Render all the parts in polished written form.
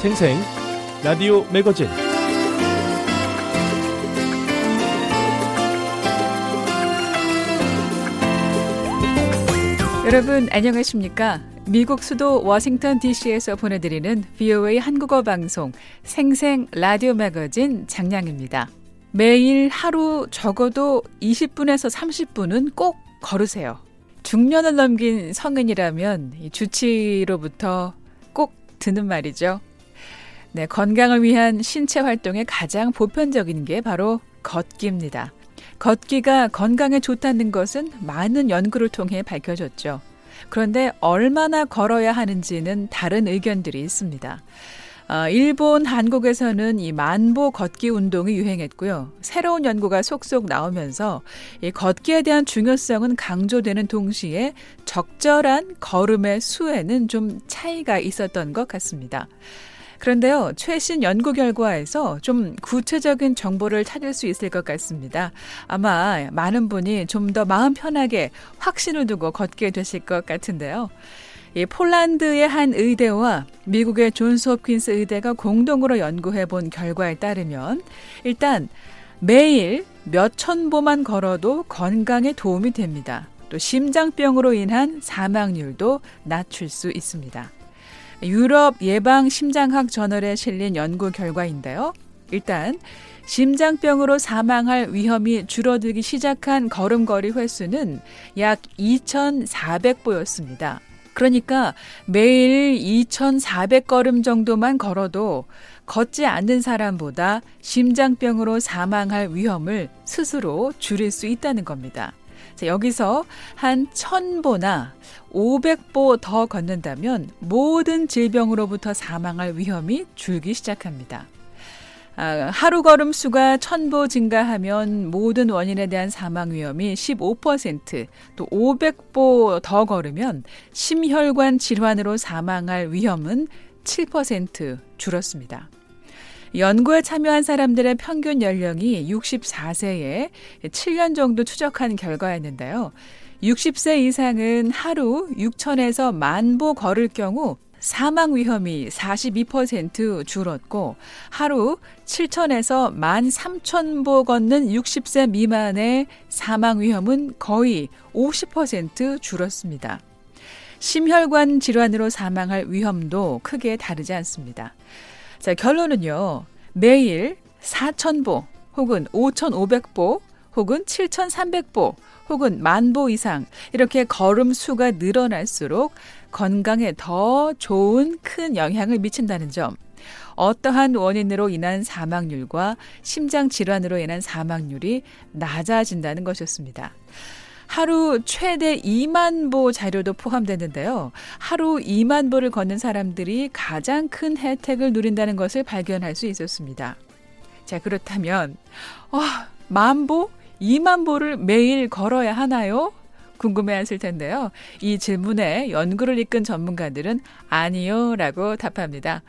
생생 라디오 매거진. 여러분 안녕하십니까? 미국 수도 워싱턴 DC에서 보내드리는 VOA 한국어 방송 생생 라디오 매거진 장량입니다. 매일 하루 적어도 20분에서 30분은 꼭 걸으세요. 중년을 넘긴 성인이라면 주치의로부터 꼭 듣는 말이죠. 네, 건강을 위한 신체 활동의 가장 보편적인 게 바로 걷기입니다. 걷기가 건강에 좋다는 것은 많은 연구를 통해 밝혀졌죠. 그런데 얼마나 걸어야 하는지는 다른 의견들이 있습니다. 일본, 한국에서는 이 만보 걷기 운동이 유행했고요. 새로운 연구가 속속 나오면서 이 걷기에 대한 중요성은 강조되는 동시에 적절한 걸음의 수에는 좀 차이가 있었던 것 같습니다. 그런데요, 최신 연구 결과에서 좀 구체적인 정보를 찾을 수 있을 것 같습니다. 아마 많은 분이 좀 더 마음 편하게 확신을 두고 걷게 되실 것 같은데요. 이 폴란드의 한 의대와 미국의 존스 홉킨스 의대가 공동으로 연구해 본 결과에 따르면 일단 매일 몇 천 보만 걸어도 건강에 도움이 됩니다. 또 심장병으로 인한 사망률도 낮출 수 있습니다. 유럽 예방 심장학 저널에 실린 연구 결과인데요. 일단 심장병으로 사망할 위험이 줄어들기 시작한 걸음걸이 횟수는 약 2,400보였습니다. 그러니까 매일 2,400걸음 정도만 걸어도 걷지 않는 사람보다 심장병으로 사망할 위험을 스스로 줄일 수 있다는 겁니다. 자, 여기서 한 1,000보나 500보 더 걷는다면 모든 질병으로부터 사망할 위험이 줄기 시작합니다. 하루 걸음 수가 1,000보 증가하면 모든 원인에 대한 사망 위험이 15%, 또 500보 더 걸으면 심혈관 질환으로 사망할 위험은 7% 줄었습니다. 연구에 참여한 사람들의 평균 연령이 64세에 7년 정도 추적한 결과였는데요. 60세 이상은 하루 6,000에서 10,000보 걸을 경우 사망 위험이 42% 줄었고 하루 7,000에서 13,000보 걷는 60세 미만의 사망 위험은 거의 50% 줄었습니다. 심혈관 질환으로 사망할 위험도 크게 다르지 않습니다. 자, 결론은요. 매일 4,000보 혹은 5,500보 혹은 7,300보 혹은 10,000보 이상 이렇게 걸음 수가 늘어날수록 건강에 더 좋은 큰 영향을 미친다는 점, 어떠한 원인으로 인한 사망률과 심장 질환으로 인한 사망률이 낮아진다는 것이었습니다. 하루 최대 20,000보 자료도 포함됐는데요. 하루 20,000보를 걷는 사람들이 가장 큰 혜택을 누린다는 것을 발견할 수 있었습니다. 자, 그렇다면 10,000보? 20,000보를 매일 걸어야 하나요? 궁금해하실 텐데요. 이 질문에 연구를 이끈 전문가들은 아니요 라고 답합니다.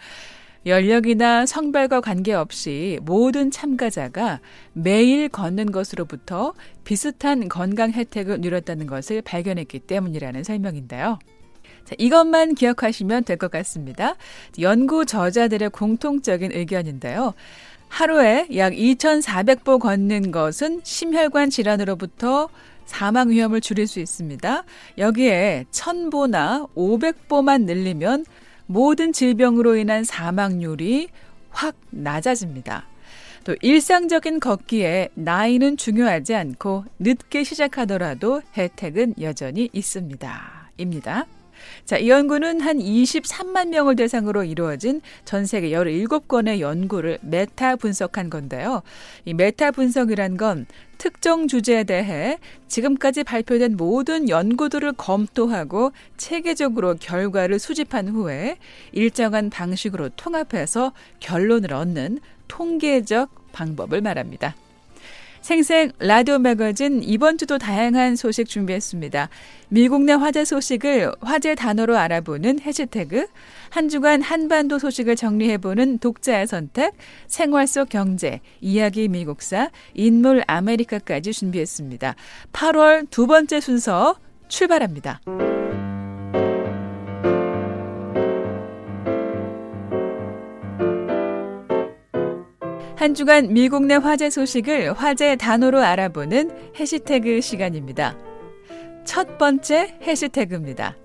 연령이나 성별과 관계없이 모든 참가자가 매일 걷는 것으로부터 비슷한 건강 혜택을 누렸다는 것을 발견했기 때문이라는 설명인데요. 자, 이것만 기억하시면 될 것 같습니다. 연구 저자들의 공통적인 의견인데요. 하루에 약 2,400보 걷는 것은 심혈관 질환으로부터 사망 위험을 줄일 수 있습니다. 여기에 1,000보나 500보만 늘리면 모든 질병으로 인한 사망률이 확 낮아집니다. 또 일상적인 걷기에 나이는 중요하지 않고 늦게 시작하더라도 혜택은 여전히 있습니다. 입니다. 자, 이 연구는 한 23만 명을 대상으로 이루어진 전 세계 17건의 연구를 메타 분석한 건데요. 이 메타 분석이란 건 특정 주제에 대해 지금까지 발표된 모든 연구들을 검토하고 체계적으로 결과를 수집한 후에 일정한 방식으로 통합해서 결론을 얻는 통계적 방법을 말합니다. 생생 라디오 매거진 이번 주도 다양한 소식 준비했습니다. 미국 내 화제 소식을 화제 단어로 알아보는 해시태그, 한 주간 한반도 소식을 정리해보는 독자의 선택, 생활 속 경제, 이야기 미국사, 인물 아메리카까지 준비했습니다. 8월 두 번째 순서 출발합니다. 한 주간 미국 내 화제 소식을 화제 단어로 알아보는 해시태그 시간입니다. 첫 번째 해시태그입니다.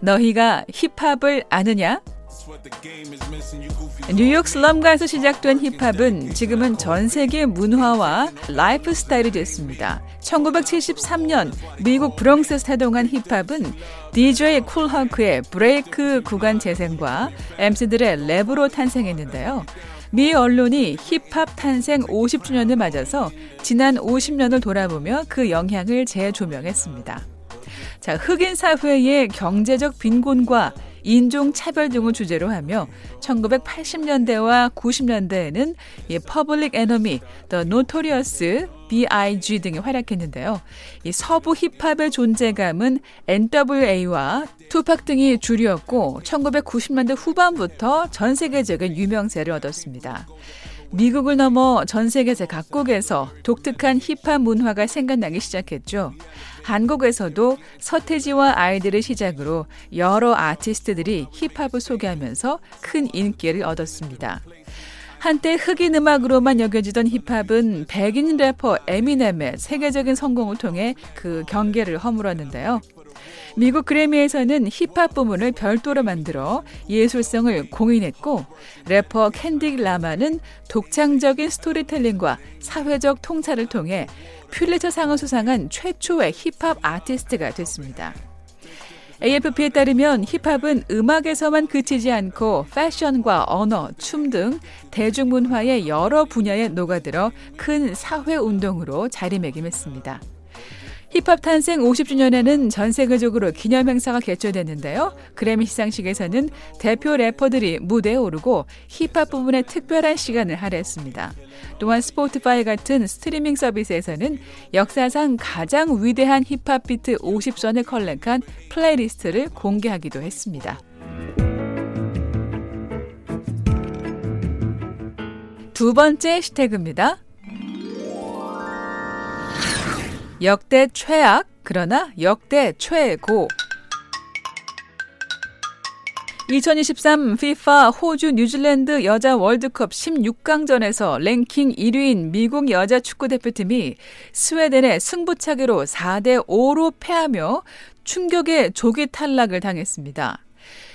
너희가 힙합을 아느냐? 뉴욕 슬럼가에서 시작된 힙합은 지금은 전 세계 문화와 라이프 스타일이 됐습니다. 1973년 미국 브롱스에서 태동한 힙합은 DJ 쿨헝크의 브레이크 구간 재생과 MC들의 랩으로 탄생했는데요. 미 언론이 힙합 탄생 50주년을 맞아서 지난 50년을 돌아보며 그 영향을 재조명했습니다. 자, 흑인 사회의 경제적 빈곤과 인종차별 등을 주제로 하며 1980년대와 90년대에는 이 퍼블릭 에너미, 더 노토리어스 BIG 등이 활약했는데요. 이 서부 힙합의 존재감은 NWA와 투팍 등이 주류였고 1990년대 후반부터 전 세계적인 유명세를 얻었습니다. 미국을 넘어 전 세계 각국에서 독특한 힙합 문화가 생겨나기 시작했죠. 한국에서도 서태지와 아이들을 시작으로 여러 아티스트들이 힙합을 소개하면서 큰 인기를 얻었습니다. 한때 흑인 음악으로만 여겨지던 힙합은 백인 래퍼 에미넴의 세계적인 성공을 통해 그 경계를 허물었는데요. 미국 그래미에서는 힙합 부문을 별도로 만들어 예술성을 공인했고, 래퍼 캔디 라마는 독창적인 스토리텔링과 사회적 통찰을 통해 퓰리처상을 수상한 최초의 힙합 아티스트가 됐습니다. AFP에 따르면 힙합은 음악에서만 그치지 않고 패션과 언어, 춤 등 대중문화의 여러 분야에 녹아들어 큰 사회운동으로 자리매김했습니다. 힙합 탄생 50주년에는 전 세계적으로 기념 행사가 개최됐는데요. 그래미 시상식에서는 대표 래퍼들이 무대에 오르고 힙합 부문에 특별한 시간을 할애했습니다. 또한 스포트파이 같은 스트리밍 서비스에서는 역사상 가장 위대한 힙합 비트 50선을 컬렉한 플레이리스트를 공개하기도 했습니다. 두 번째 해시태그입니다. 역대 최악, 그러나 역대 최고. 2023 FIFA 호주 뉴질랜드 여자 월드컵 16강전에서 랭킹 1위인 미국 여자 축구대표팀이 스웨덴의 승부차기로 4대5로 패하며 충격의 조기 탈락을 당했습니다.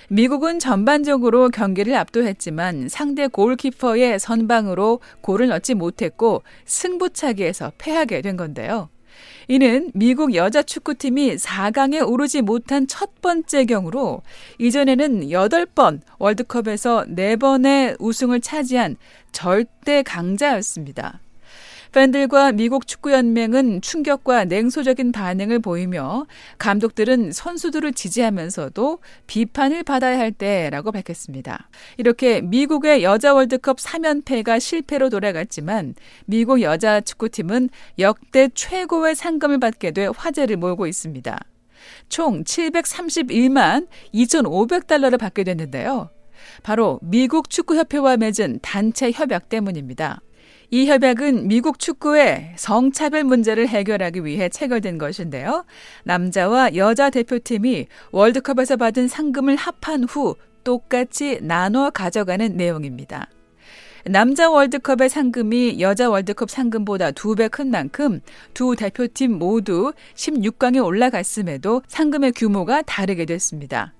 미국은 전반적으로 경기를 압도했지만 상대 골키퍼의 선방으로 골을 넣지 못했고 승부차기에서 패하게 된 건데요. 이는 미국 여자 축구팀이 4강에 오르지 못한 첫 번째 경우로, 이전에는 8번 월드컵에서 4번의 우승을 차지한 절대 강자였습니다. 팬들과 미국 축구연맹은 충격과 냉소적인 반응을 보이며 감독들은 선수들을 지지하면서도 비판을 받아야 할 때라고 밝혔습니다. 이렇게 미국의 여자 월드컵 3연패가 실패로 돌아갔지만 미국 여자 축구팀은 역대 최고의 상금을 받게 돼 화제를 모으고 있습니다. 총 731만 2,500달러를 받게 됐는데요. 바로 미국 축구협회와 맺은 단체 협약 때문입니다. 이 협약은 미국 축구의 성차별 문제를 해결하기 위해 체결된 것인데요. 남자와 여자 대표팀이 월드컵에서 받은 상금을 합한 후 똑같이 나눠 가져가는 내용입니다. 남자 월드컵의 상금이 여자 월드컵 상금보다 2배 큰 만큼 두 대표팀 모두 16강에 올라갔음에도 상금의 규모가 다르게 됐습니다.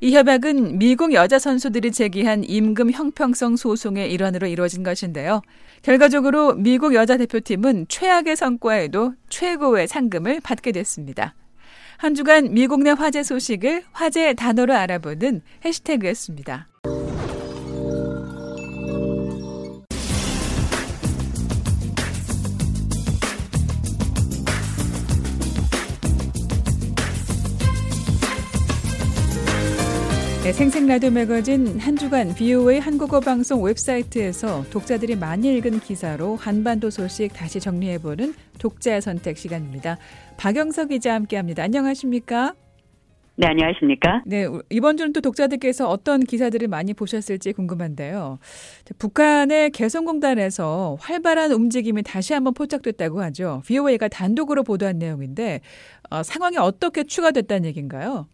이 협약은 미국 여자 선수들이 제기한 임금 형평성 소송의 일환으로 이루어진 것인데요. 결과적으로 미국 여자 대표팀은 최악의 성과에도 최고의 상금을 받게 됐습니다. 한 주간 미국 내 화제 소식을 화제의 단어로 알아보는 해시태그였습니다. 네, 생생 라디오 매거진 한 주간 VOA 한국어 방송 웹사이트에서 독자들이 많이 읽은 기사로 한반도 소식 다시 정리해보는 독자 선택 시간입니다. 박영석 기자 함께합니다. 안녕하십니까? 네, 안녕하십니까? 네, 이번 주는 또 독자들께서 어떤 기사들을 많이 보셨을지 궁금한데요. 북한의 개성공단에서 활발한 움직임이 다시 한번 포착됐다고 하죠. VOA가 단독으로 보도한 내용인데 상황이 어떻게 추가됐다는 얘기인가요?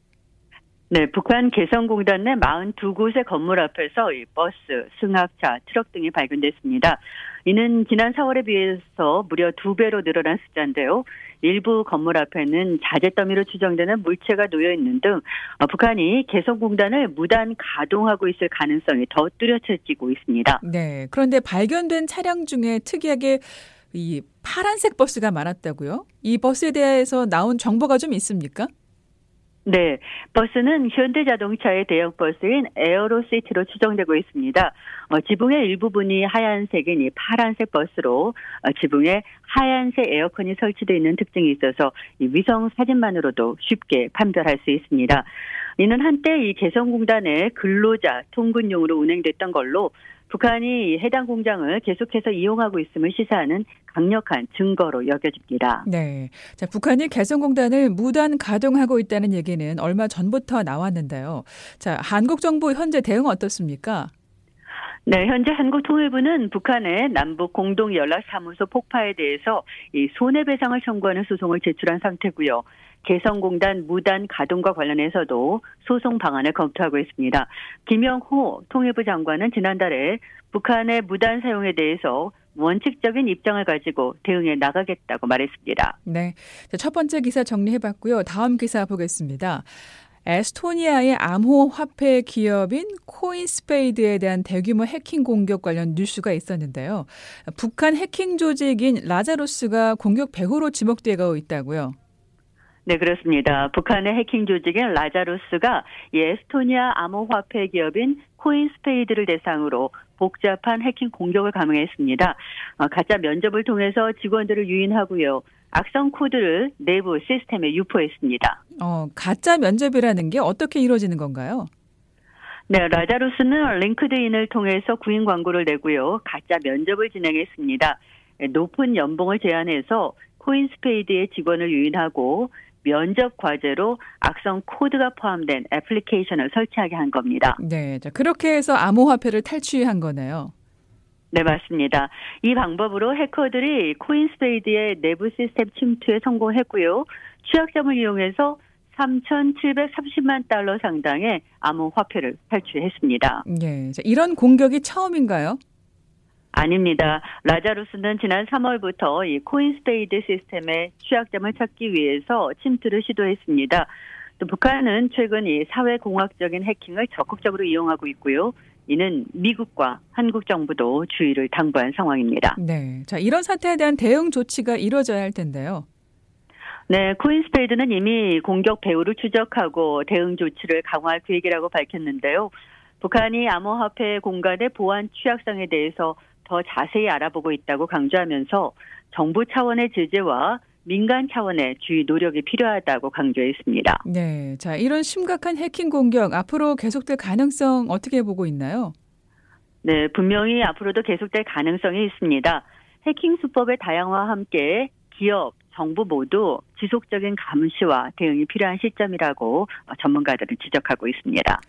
네, 북한 개성공단 내 42곳의 건물 앞에서 이 버스, 승합차, 트럭 등이 발견됐습니다. 이는 지난 4월에 비해서 무려 2배로 늘어난 숫자인데요. 일부 건물 앞에는 자재 더미로 추정되는 물체가 놓여 있는 등 북한이 개성공단을 무단 가동하고 있을 가능성이 더 뚜렷해지고 있습니다. 네, 그런데 발견된 차량 중에 특이하게 이 파란색 버스가 많았다고요? 이 버스에 대해서 나온 정보가 좀 있습니까? 네, 버스는 현대자동차의 대형 버스인 에어로시티로 추정되고 있습니다. 지붕의 일부분이 하얀색인 이 파란색 버스로 지붕에 하얀색 에어컨이 설치되어 있는 특징이 있어서 이 위성 사진만으로도 쉽게 판별할 수 있습니다. 이는 한때 이 개성공단의 근로자 통근용으로 운행됐던 걸로 북한이 해당 공장을 계속해서 이용하고 있음을 시사하는 강력한 증거로 여겨집니다. 네, 자, 북한이 개성공단을 무단 가동하고 있다는 얘기는 얼마 전부터 나왔는데요. 자, 한국 정부 현재 대응은 어떻습니까? 네, 현재 한국통일부는 북한의 남북 공동연락사무소 폭파에 대해서 이 손해배상을 청구하는 소송을 제출한 상태고요. 개성공단 무단 가동과 관련해서도 소송 방안을 검토하고 있습니다. 김영호 통일부 장관은 지난달에 북한의 무단 사용에 대해서 원칙적인 입장을 가지고 대응해 나가겠다고 말했습니다. 네, 첫 번째 기사 정리해봤고요. 다음 기사 보겠습니다. 에스토니아의 암호화폐 기업인 코인스페이드에 대한 대규모 해킹 공격 관련 뉴스가 있었는데요. 북한 해킹 조직인 라자루스가 공격 배후로 지목되고 있다고요. 네, 그렇습니다. 북한의 해킹 조직인 라자루스가 에스토니아 암호화폐 기업인 코인스페이드를 대상으로 복잡한 해킹 공격을 감행했습니다. 가짜 면접을 통해서 직원들을 유인하고요. 악성 코드를 내부 시스템에 유포했습니다. 가짜 면접이라는 게 어떻게 이루어지는 건가요? 네, 라자루스는 링크드인을 통해서 구인 광고를 내고요. 가짜 면접을 진행했습니다. 높은 연봉을 제안해서 코인스페이드의 직원을 유인하고 면접 과제로 악성 코드가 포함된 애플리케이션을 설치하게 한 겁니다. 네, 자, 그렇게 해서 암호화폐를 탈취한 거네요. 네, 맞습니다. 이 방법으로 해커들이 코인스페이드의 내부 시스템 침투에 성공했고요. 취약점을 이용해서 3,730만 달러 상당의 암호화폐를 탈취했습니다. 네, 자, 이런 공격이 처음인가요? 아닙니다. 라자루스는 지난 3월부터 이 코인스페이드 시스템의 취약점을 찾기 위해서 침투를 시도했습니다. 또 북한은 최근 이 사회공학적인 해킹을 적극적으로 이용하고 있고요. 이는 미국과 한국 정부도 주의를 당부한 상황입니다. 네, 자, 이런 사태에 대한 대응 조치가 이루어져야 할 텐데요. 네, 코인스페이드는 이미 공격 배후를 추적하고 대응 조치를 강화할 계획이라고 밝혔는데요. 북한이 암호화폐 공간의 보안 취약성에 대해서 더 자세히 알아보고 있다고 강조하면서 정부 차원의 제재와 민간 차원의 주의 노력이 필요하다고 강조했습니다. 네, 자, 이런 심각한 해킹 공격 앞으로 계속될 가능성 어떻게 보고 있나요? 네, 분명히 앞으로도 계속될 가능성이 있습니다. 해킹 수법의 다양화와 함께 기업, 정부 모두 지속적인 감시와 대응이 필요한 시점이라고 전문가들은 지적하고 있습니다.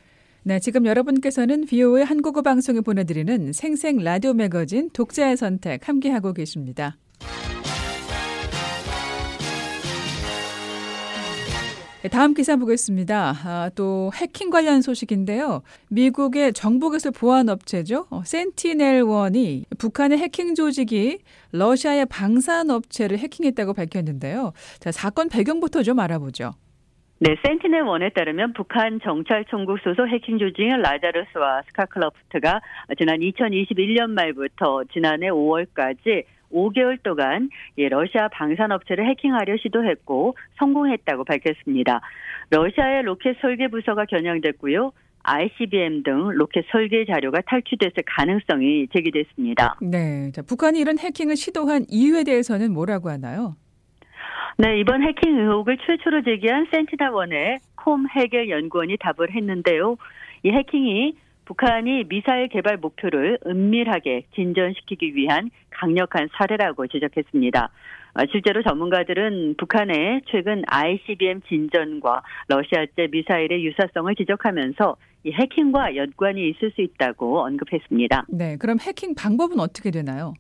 네, 지금 여러분께서는 VOA 한국어 방송에 보내드리는 생생 라디오 매거진 독자의 선택 함께하고 계십니다. 다음 기사 보겠습니다. 또 해킹 관련 소식인데요. 미국의 정보기술 보안업체죠. 센티넬원이 북한의 해킹 조직이 러시아의 방산 업체를 해킹했다고 밝혔는데요. 자, 사건 배경부터 좀 알아보죠. 네, 센티넬1에 따르면 북한 정찰총국 소속 해킹 조직인 라자루스와 스카클러프트가 지난 2021년 말부터 지난해 5월까지 5개월 동안 러시아 방산업체를 해킹하려 시도했고 성공했다고 밝혔습니다. 러시아의 로켓 설계 부서가 겨냥됐고요. ICBM 등 로켓 설계 자료가 탈취됐을 가능성이 제기됐습니다. 네, 자, 북한이 이런 해킹을 시도한 이유에 대해서는 뭐라고 하나요? 네, 이번 해킹 의혹을 최초로 제기한 센티넬1의 콤 해겔 연구원이 답을 했는데요. 이 해킹이 북한이 미사일 개발 목표를 은밀하게 진전시키기 위한 강력한 사례라고 지적했습니다. 실제로 전문가들은 북한의 최근 ICBM 진전과 러시아제 미사일의 유사성을 지적하면서 이 해킹과 연관이 있을 수 있다고 언급했습니다. 네, 그럼 해킹 방법은 어떻게 되나요?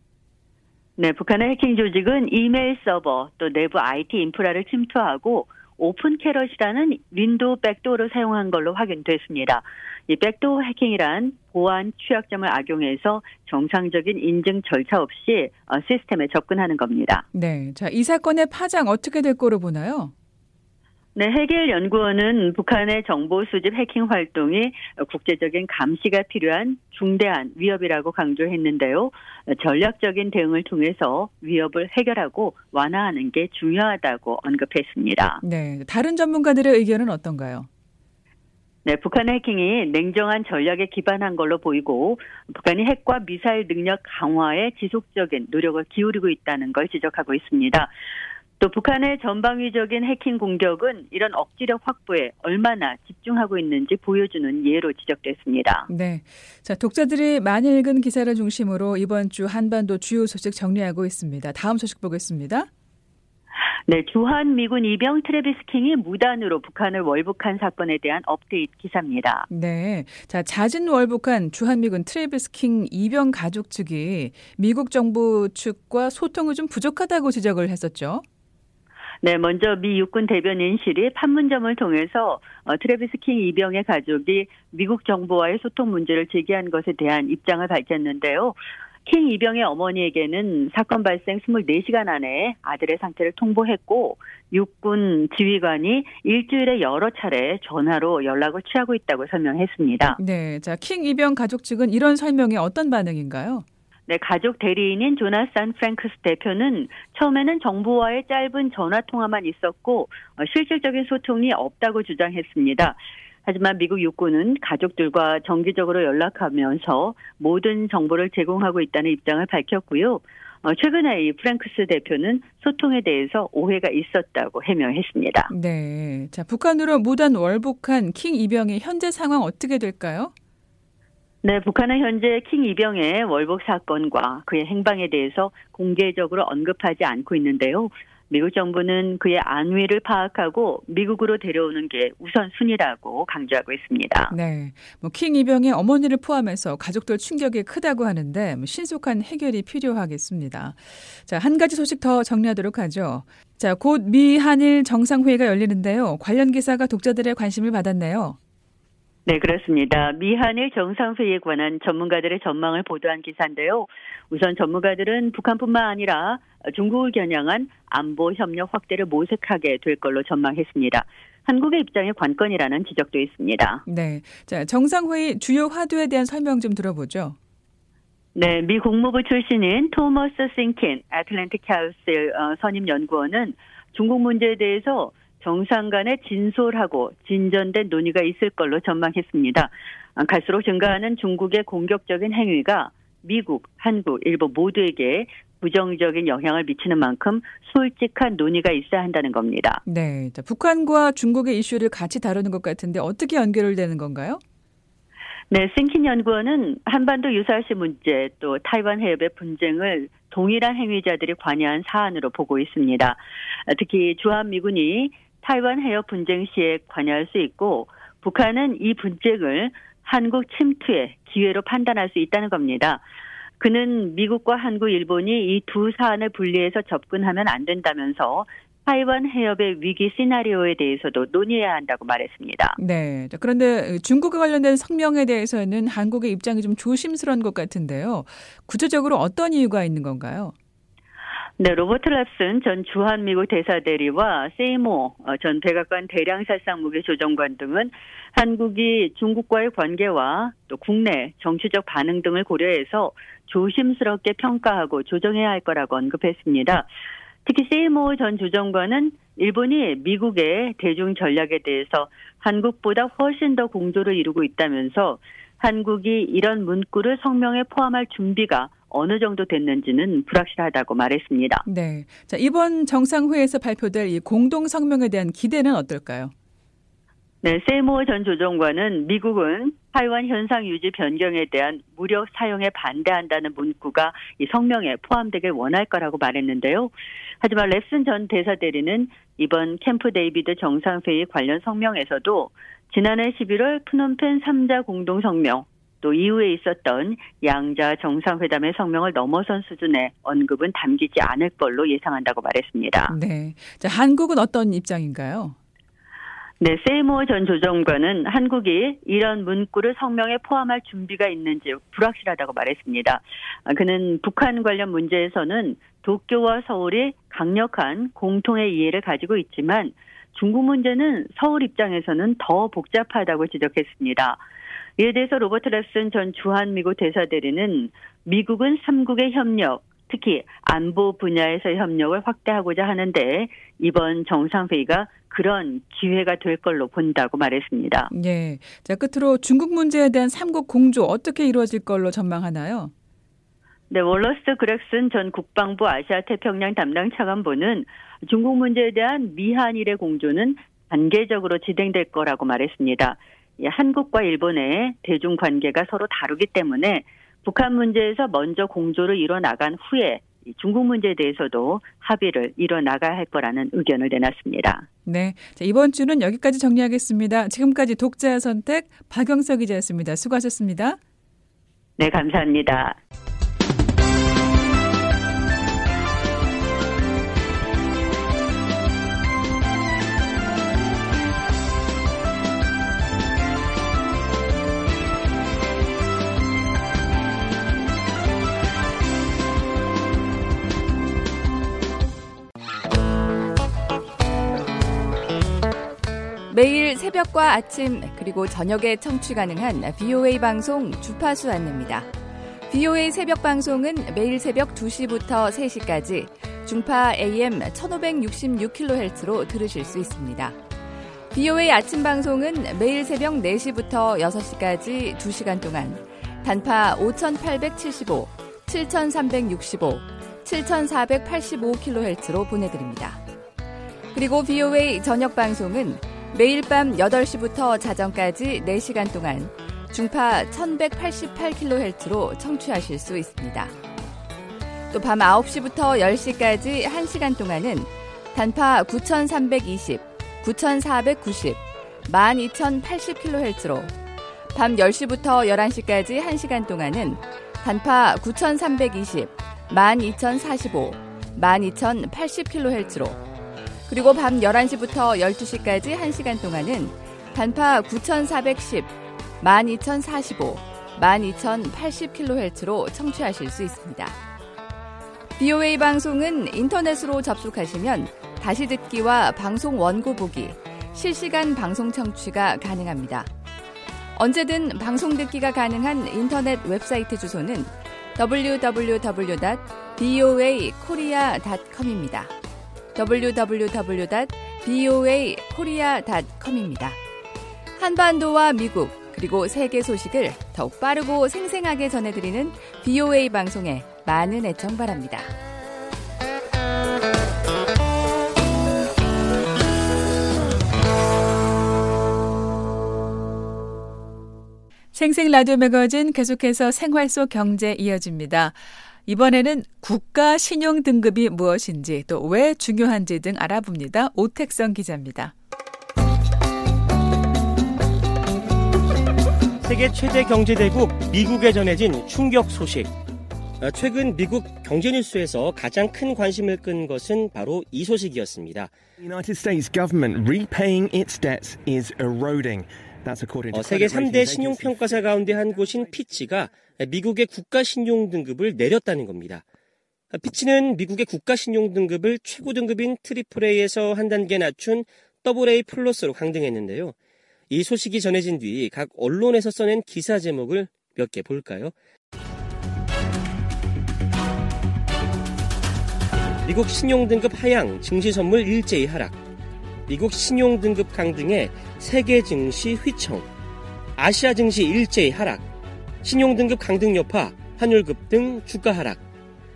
네, 북한의 해킹 조직은 이메일 서버 또 내부 IT 인프라를 침투하고 오픈 캐럿이라는 윈도우 백도어를 사용한 걸로 확인됐습니다. 이 백도어 해킹이란 보안 취약점을 악용해서 정상적인 인증 절차 없이 시스템에 접근하는 겁니다. 네, 자, 이 사건의 파장 어떻게 될 거로 보나요? 네, 해겔 연구원은 북한의 정보 수집 해킹 활동이 국제적인 감시가 필요한 중대한 위협이라고 강조했는데요. 전략적인 대응을 통해서 위협을 해결하고 완화하는 게 중요하다고 언급했습니다. 네, 다른 전문가들의 의견은 어떤가요? 네, 북한의 해킹이 냉정한 전략에 기반한 걸로 보이고 북한이 핵과 미사일 능력 강화에 지속적인 노력을 기울이고 있다는 걸 지적하고 있습니다. 또 북한의 전방위적인 해킹 공격은 이런 억지력 확보에 얼마나 집중하고 있는지 보여주는 예로 지적됐습니다. 네, 자, 독자들이 많이 읽은 기사를 중심으로 이번 주 한반도 주요 소식 정리하고 있습니다. 다음 소식 보겠습니다. 네, 주한 미군 이병 트레비스 킹이 무단으로 북한을 월북한 사건에 대한 업데이트 기사입니다. 네, 자, 자진 월북한 주한 미군 트레비스 킹 이병 가족 측이 미국 정부 측과 소통이 좀 부족하다고 지적을 했었죠. 네, 먼저 미 육군 대변인실이 판문점을 통해서 트래비스 킹 이병의 가족이 미국 정부와의 소통 문제를 제기한 것에 대한 입장을 밝혔는데요. 킹 이병의 어머니에게는 사건 발생 24시간 안에 아들의 상태를 통보했고 육군 지휘관이 일주일에 여러 차례 전화로 연락을 취하고 있다고 설명했습니다. 네, 자, 킹 이병 가족 측은 이런 설명에 어떤 반응인가요? 네, 가족 대리인인 조나스 산 프랭크스 대표는 처음에는 정부와의 짧은 전화 통화만 있었고 실질적인 소통이 없다고 주장했습니다. 하지만 미국 육군은 가족들과 정기적으로 연락하면서 모든 정보를 제공하고 있다는 입장을 밝혔고요. 최근에 이 프랭크스 대표는 소통에 대해서 오해가 있었다고 해명했습니다. 네, 자, 북한으로 무단 월북한 킹 이병의 현재 상황 어떻게 될까요? 네, 북한은 현재 킹 이병의 월북 사건과 그의 행방에 대해서 공개적으로 언급하지 않고 있는데요. 미국 정부는 그의 안위를 파악하고 미국으로 데려오는 게 우선순위라고 강조하고 있습니다. 네, 킹 이병의 어머니를 포함해서 가족들 충격이 크다고 하는데 신속한 해결이 필요하겠습니다. 자, 한 가지 소식 더 정리하도록 하죠. 자, 곧 미 한일 정상회의가 열리는데요. 관련 기사가 독자들의 관심을 받았네요. 네, 그렇습니다. 미한일 정상회의에 관한 전문가들의 전망을 보도한 기사인데요. 우선 전문가들은 북한뿐만 아니라 중국을 겨냥한 안보 협력 확대를 모색하게 될 걸로 전망했습니다. 한국의 입장이 관건이라는 지적도 있습니다. 네, 자, 정상회의 주요 화두에 대한 설명 좀 들어보죠. 네, 미 국무부 출신인 토머스 싱킨 애틀랜틱 카운슬 선임 연구원은 중국 문제에 대해서 정상 간의 진솔하고 진전된 논의가 있을 걸로 전망했습니다. 갈수록 증가하는 중국의 공격적인 행위가 미국, 한국, 일본 모두에게 부정적인 영향을 미치는 만큼 솔직한 논의가 있어야 한다는 겁니다. 네, 자, 북한과 중국의 이슈를 같이 다루는 것 같은데 어떻게 연결되는 건가요? 네, 싱킨 연구원은 한반도 유사시 문제 또 타이완 해협의 분쟁을 동일한 행위자들이 관여한 사안으로 보고 있습니다. 특히 주한미군이 타이완 해협 분쟁 시에 관여할 수 있고 북한은 이 분쟁을 한국 침투의 기회로 판단할 수 있다는 겁니다. 그는 미국과 한국, 일본이 이 두 사안을 분리해서 접근하면 안 된다면서 타이완 해협의 위기 시나리오에 대해서도 논의해야 한다고 말했습니다. 네, 그런데 중국과 관련된 성명에 대해서는 한국의 입장이 좀 조심스러운 것 같은데요. 구체적으로 어떤 이유가 있는 건가요? 네, 로버트 랍슨 전 주한미국 대사대리와 세이모 전 백악관 대량살상무기 조정관 등은 한국이 중국과의 관계와 또 국내 정치적 반응 등을 고려해서 조심스럽게 평가하고 조정해야 할 거라고 언급했습니다. 특히 세이모 전 조정관은 일본이 미국의 대중 전략에 대해서 한국보다 훨씬 더 공조를 이루고 있다면서 한국이 이런 문구를 성명에 포함할 준비가 어느 정도 됐는지는 불확실하다고 말했습니다. 네, 자, 이번 정상회의에서 발표될 이 공동 성명에 대한 기대는 어떨까요? 네, 세이모 전 조정관은 미국은 타이완 현상 유지 변경에 대한 무력 사용에 반대한다는 문구가 이 성명에 포함되길 원할 거라고 말했는데요. 하지만 랩슨 전 대사대리는 이번 캠프 데이비드 정상회의 관련 성명에서도 지난해 11월 프놈펜 3자 공동성명 또 이후에 있었던 양자 정상회담의 성명을 넘어선 수준의 언급은 담기지 않을 걸로 예상한다고 말했습니다. 네, 자, 한국은 어떤 입장인가요? 네, 세이모 전 조정관은 한국이 이런 문구를 성명에 포함할 준비가 있는지 불확실하다고 말했습니다. 그는 북한 관련 문제에서는 도쿄와 서울이 강력한 공통의 이해를 가지고 있지만 중국 문제는 서울 입장에서는 더 복잡하다고 지적했습니다. 이에 대해서 로버트 랩슨 전 주한미국 대사대리는 미국은 3국의 협력, 특히 안보 분야에서 협력을 확대하고자 하는데 이번 정상회의가 그런 기회가 될 걸로 본다고 말했습니다. 네. 자, 끝으로 중국 문제에 대한 3국 공조 어떻게 이루어질 걸로 전망하나요? 네, 월러스 그렉슨 전 국방부 아시아 태평양 담당 차관보는 중국 문제에 대한 미한일의 공조는 단계적으로 진행될 거라고 말했습니다. 한국과 일본의 대중 관계가 서로 다르기 때문에 북한 문제에서 먼저 공조를 이뤄나간 후에 중국 문제에 대해서도 합의를 이뤄나가야 할 거라는 의견을 내놨습니다. 네, 자, 이번 주는 여기까지 정리하겠습니다. 지금까지 독자 선택 박영석 기자였습니다. 수고하셨습니다. 네, 감사합니다. 매일 새벽과 아침 그리고 저녁에 청취 가능한 VOA 방송 주파수 안내입니다. VOA 새벽 방송은 매일 새벽 2시부터 3시까지 중파 AM 1566kHz로 들으실 수 있습니다. VOA 아침 방송은 매일 새벽 4시부터 6시까지 2시간 동안 단파 5875, 7365, 7485kHz로 보내드립니다. 그리고 VOA 저녁 방송은 매일 밤 8시부터 자정까지 4시간 동안 중파 1188kHz로 청취하실 수 있습니다. 또 밤 9시부터 10시까지 1시간 동안은 단파 9320, 9490, 12080kHz로 밤 10시부터 11시까지 1시간 동안은 단파 9320, 12045, 12080kHz로 그리고 밤 11시부터 12시까지 1시간 동안은 단파 9410, 12045, 12080kHz로 청취하실 수 있습니다. VOA 방송은 인터넷으로 접속하시면 다시 듣기와 방송 원고 보기, 실시간 방송 청취가 가능합니다. 언제든 방송 듣기가 가능한 인터넷 웹사이트 주소는 www.voakorea.com입니다. www.voakorea.com입니다. 한반도와 미국 그리고 세계 소식을 더욱 빠르고 생생하게 전해드리는 VOA 방송에 많은 애청 바랍니다. 생생 라디오 매거진 계속해서 생활 속 경제 이어집니다. 이번에는 국가 신용 등급이 무엇인지 또 왜 중요한지 등 알아봅니다. 오택성 기자입니다. 세계 최대 경제대국 미국에 전해진 충격 소식. 최근 미국 경제 뉴스에서 가장 큰 관심을 끈 것은 바로 이 소식이었습니다. United States government repaying its debts is eroding. 세계 3대 신용평가사 가운데 한 곳인 피치가 미국의 국가신용등급을 내렸다는 겁니다. 피치는 미국의 국가신용등급을 최고 등급인 AAA에서 한 단계 낮춘 AA+로 강등했는데요. 이 소식이 전해진 뒤 각 언론에서 써낸 기사 제목을 몇 개 볼까요? 미국 신용등급 하향, 증시선물 일제히 하락. 미국 신용등급 강등에 세계 증시 휘청, 아시아 증시 일제히 하락, 신용등급 강등 여파, 환율 급등, 주가 하락.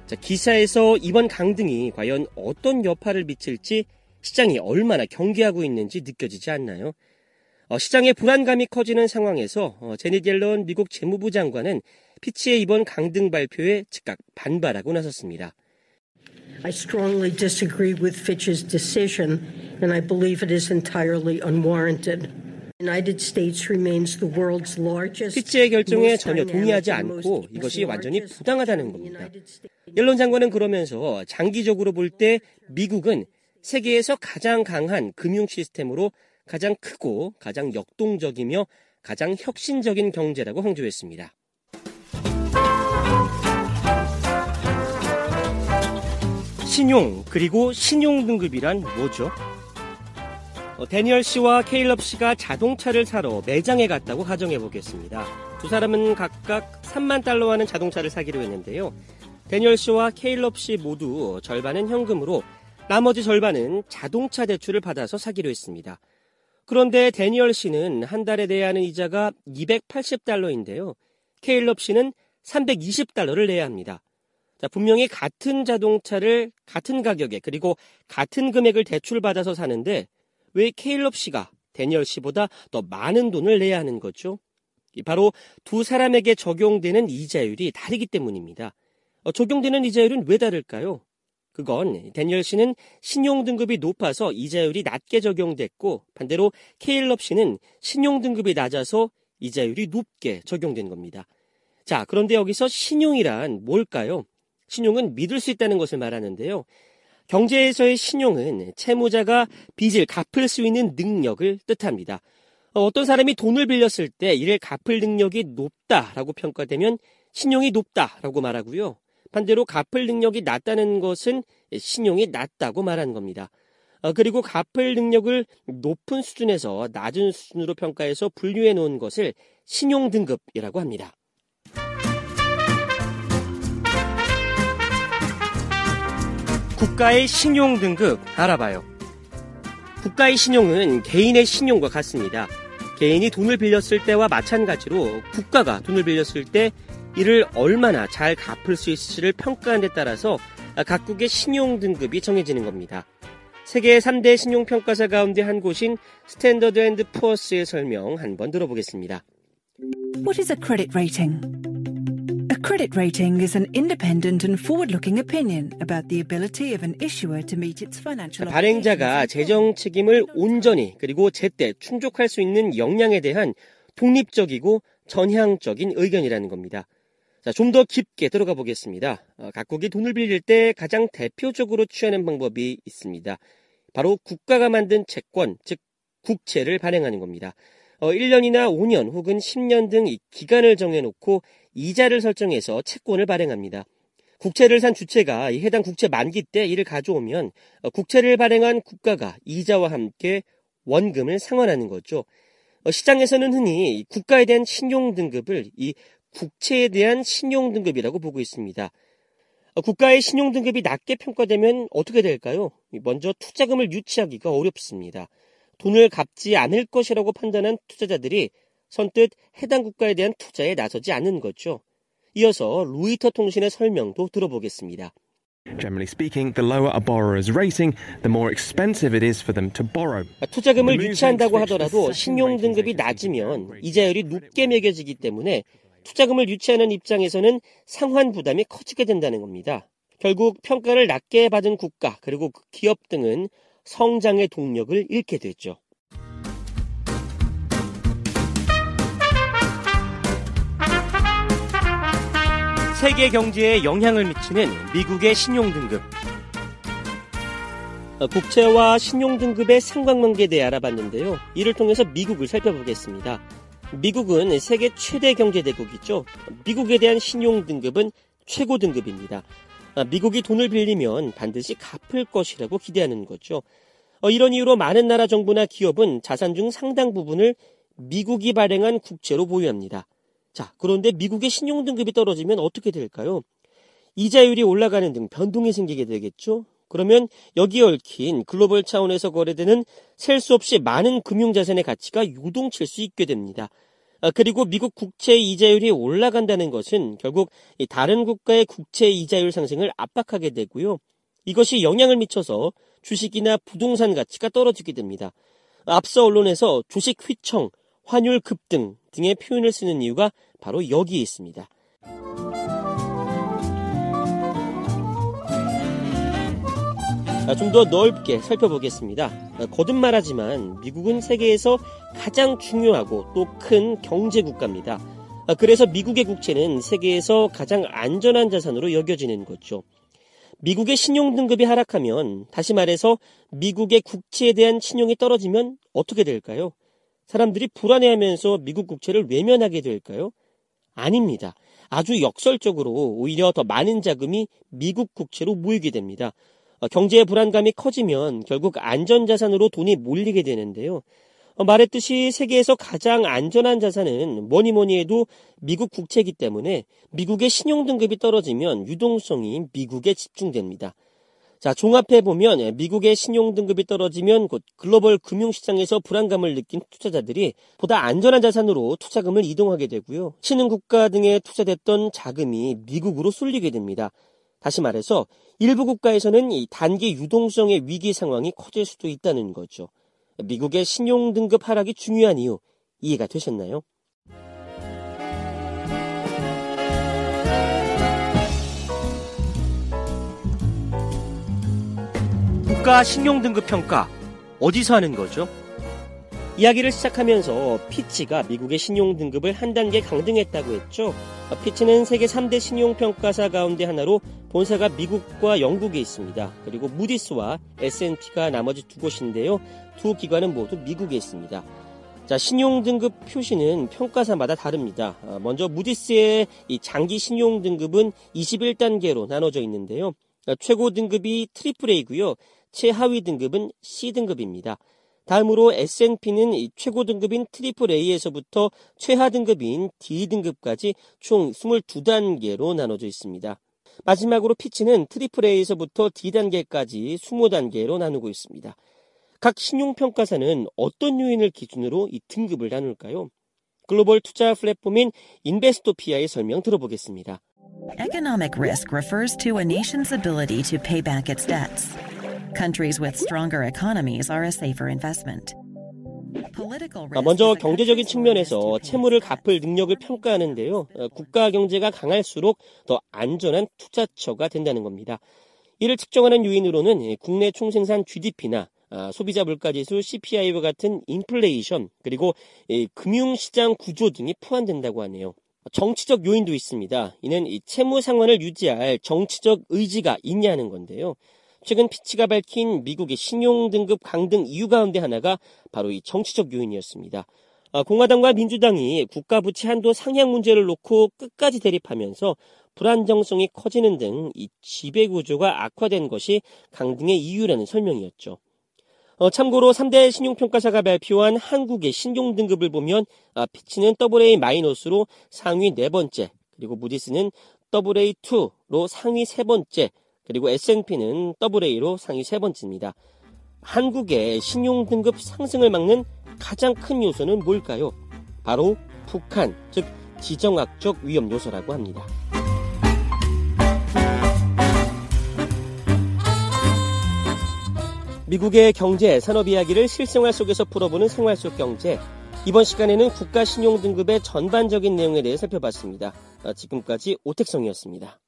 자, 기사에서 이번 강등이 과연 어떤 여파를 미칠지 시장이 얼마나 경계하고 있는지 느껴지지 않나요? 시장의 불안감이 커지는 상황에서 제니 옐런 미국 재무부 장관은 피치의 이번 강등 발표에 즉각 반발하고 나섰습니다. I strongly disagree with Fitch's decision, and I believe it is entirely unwarranted. United States remains the world's largest. 피치의 결정에 전혀 동의하지 않고 이것이 완전히 부당하다는 겁니다. 옐런 장관은 그러면서 장기적으로 볼 때 미국은 세계에서 가장 강한 금융 시스템으로 가장 크고 가장 역동적이며 가장 혁신적인 경제라고 강조했습니다. 신용, 그리고 신용등급이란 뭐죠? 데니얼 씨와 케일럽 씨가 자동차를 사러 매장에 갔다고 가정해보겠습니다. 두 사람은 각각 3만 달러 하는 자동차를 사기로 했는데요. 데니얼 씨와 케일럽 씨 모두 절반은 현금으로 나머지 절반은 자동차 대출을 받아서 사기로 했습니다. 그런데 데니얼 씨는 한 달에 내야 하는 이자가 280달러인데요. 케일럽 씨는 320달러를 내야 합니다. 자, 분명히 같은 자동차를 같은 가격에 그리고 같은 금액을 대출받아서 사는데 왜 케일럽 씨가 데니얼 씨보다 더 많은 돈을 내야 하는 거죠? 바로 두 사람에게 적용되는 이자율이 다르기 때문입니다. 적용되는 이자율은 왜 다를까요? 그건 데니얼 씨는 신용등급이 높아서 이자율이 낮게 적용됐고 반대로 케일럽 씨는 신용등급이 낮아서 이자율이 높게 적용된 겁니다. 자, 그런데 여기서 신용이란 뭘까요? 신용은 믿을 수 있다는 것을 말하는데요. 경제에서의 신용은 채무자가 빚을 갚을 수 있는 능력을 뜻합니다. 어떤 사람이 돈을 빌렸을 때 이를 갚을 능력이 높다라고 평가되면 신용이 높다라고 말하고요. 반대로 갚을 능력이 낮다는 것은 신용이 낮다고 말하는 겁니다. 그리고 갚을 능력을 높은 수준에서 낮은 수준으로 평가해서 분류해 놓은 것을 신용등급이라고 합니다. 국가의 신용등급 알아봐요. 국가의 신용은 개인의 신용과 같습니다. 개인이 돈을 빌렸을 때와 마찬가지로 국가가 돈을 빌렸을 때 이를 얼마나 잘 갚을 수 있을지를 평가하는 데 따라서 각국의 신용등급이 정해지는 겁니다. 세계 3대 신용평가사 가운데 한 곳인 스탠더드 앤드 푸어스의 설명 한번 들어보겠습니다. What is a credit rating? A credit rating is an independent and forward-looking opinion about the ability of an issuer to meet its financial obligations. 발행자가 재정 책임을 온전히 그리고 제때 충족할 수 있는 역량에 대한 독립적이고 전향적인 의견이라는 겁니다. 자, 좀 더 깊게 들어가 보겠습니다. 각국이 돈을 빌릴 때 가장 대표적으로 취하는 방법이 있습니다. 바로 국가가 만든 채권, 즉 국채를 발행하는 겁니다. 1년이나 5년 혹은 10년 등 이 기간을 정해놓고 이자를 설정해서 채권을 발행합니다. 국채를 산 주체가 해당 국채 만기 때 이를 가져오면 국채를 발행한 국가가 이자와 함께 원금을 상환하는 거죠. 시장에서는 흔히 국가에 대한 신용등급을 이 국채에 대한 신용등급이라고 보고 있습니다. 국가의 신용등급이 낮게 평가되면 어떻게 될까요? 먼저 투자금을 유치하기가 어렵습니다. 돈을 갚지 않을 것이라고 판단한 투자자들이 선뜻 해당 국가에 대한 투자에 나서지 않는 거죠. 이어서 로이터 통신의 설명도 들어보겠습니다. Generally speaking, the lower a borrower's rating, the more expensive it is for them to borrow. 투자금을 유치한다고 하더라도 신용등급이 낮으면 이자율이 높게 매겨지기 때문에 투자금을 유치하는 입장에서는 상환 부담이 커지게 된다는 겁니다. 결국 평가를 낮게 받은 국가 그리고 기업 등은 성장의 동력을 잃게 되죠. 세계 경제에 영향을 미치는 미국의 신용등급. 국채와 신용등급의 상관관계에 대해 알아봤는데요. 이를 통해서 미국을 살펴보겠습니다. 미국은 세계 최대 경제대국이죠. 미국에 대한 신용등급은 최고 등급입니다. 미국이 돈을 빌리면 반드시 갚을 것이라고 기대하는 거죠. 이런 이유로 많은 나라 정부나 기업은 자산 중 상당 부분을 미국이 발행한 국채로 보유합니다. 자, 그런데 미국의 신용등급이 떨어지면 어떻게 될까요? 이자율이 올라가는 등 변동이 생기게 되겠죠? 그러면 여기에 얽힌 글로벌 차원에서 거래되는 셀 수 없이 많은 금융자산의 가치가 요동칠 수 있게 됩니다. 그리고 미국 국채 이자율이 올라간다는 것은 결국 다른 국가의 국채 이자율 상승을 압박하게 되고요. 이것이 영향을 미쳐서 주식이나 부동산 가치가 떨어지게 됩니다. 앞서 언론에서 주식 휘청, 환율 급등 등의 표현을 쓰는 이유가 바로 여기에 있습니다. 좀 더 넓게 살펴보겠습니다. 거듭 말하지만 미국은 세계에서 가장 중요하고 또 큰 경제 국가입니다. 그래서 미국의 국채는 세계에서 가장 안전한 자산으로 여겨지는 거죠. 미국의 신용등급이 하락하면, 다시 말해서 미국의 국채에 대한 신용이 떨어지면 어떻게 될까요? 사람들이 불안해하면서 미국 국채를 외면하게 될까요? 아닙니다. 아주 역설적으로 오히려 더 많은 자금이 미국 국채로 모이게 됩니다. 경제의 불안감이 커지면 결국 안전자산으로 돈이 몰리게 되는데요. 말했듯이 세계에서 가장 안전한 자산은 뭐니뭐니 해도 미국 국채이기 때문에 미국의 신용등급이 떨어지면 유동성이 미국에 집중됩니다. 자, 종합해보면 미국의 신용등급이 떨어지면 곧 글로벌 금융시장에서 불안감을 느낀 투자자들이 보다 안전한 자산으로 투자금을 이동하게 되고요. 신흥국가 등에 투자됐던 자금이 미국으로 쏠리게 됩니다. 다시 말해서 일부 국가에서는 이 단기 유동성의 위기 상황이 커질 수도 있다는 거죠. 미국의 신용등급 하락이 중요한 이유, 이해가 되셨나요? 국가 신용등급 평가, 어디서 하는 거죠? 이야기를 시작하면서 피치가 미국의 신용등급을 한 단계 강등했다고 했죠. 피치는 세계 3대 신용평가사 가운데 하나로 본사가 미국과 영국에 있습니다. 그리고 무디스와 S&P가 나머지 두 곳인데요. 두 기관은 모두 미국에 있습니다. 자, 신용등급 표시는 평가사마다 다릅니다. 먼저 무디스의 이 장기 신용등급은 21단계로 나눠져 있는데요. 최고 등급이 AAA고요. 최하위 등급은 C등급입니다. 다음으로 S&P는 최고 등급인 AAA에서부터 최하 등급인 D등급까지 총 22단계로 나눠져 있습니다. 마지막으로 피치는 AAA에서부터 D단계까지 20단계로 나누고 있습니다. 각 신용평가사는 어떤 요인을 기준으로 이 등급을 나눌까요? 글로벌 투자 플랫폼인 인베스토피아의 설명 들어보겠습니다. Economic risk refers to a nation's ability to pay back its debts. Countries with stronger economies are a safer investment. 먼저 경제적인 측면에서 채무를 갚을 능력을 평가하는데요. 국가 경제가 강할수록 더 안전한 투자처가 된다는 겁니다. 이를 측정하는 요인으로는 국내 총생산 GDP나 소비자 물가지수 CPI와 같은 인플레이션, 그리고 금융시장 구조 등이 포함된다고 하네요. 정치적 요인도 있습니다. 이는 이 채무 상환을 유지할 정치적 의지가 있냐는 건데요. 최근 피치가 밝힌 미국의 신용등급 강등 이유 가운데 하나가 바로 이 정치적 요인이었습니다. 공화당과 민주당이 국가부채 한도 상향 문제를 놓고 끝까지 대립하면서 불안정성이 커지는 등 이 지배구조가 악화된 것이 강등의 이유라는 설명이었죠. 참고로 3대 신용평가사가 발표한 한국의 신용등급을 보면 피치는 AA-로 상위 4번째, 그리고 무디스는 AA2로 상위 3번째, 그리고 S&P는 AA로 상위 3번째입니다. 한국의 신용등급 상승을 막는 가장 큰 요소는 뭘까요? 바로 북한, 즉 지정학적 위험 요소라고 합니다. 미국의 경제, 산업 이야기를 실생활 속에서 풀어보는 생활 속 경제. 이번 시간에는 국가 신용등급의 전반적인 내용에 대해 살펴봤습니다. 지금까지 오택성이었습니다.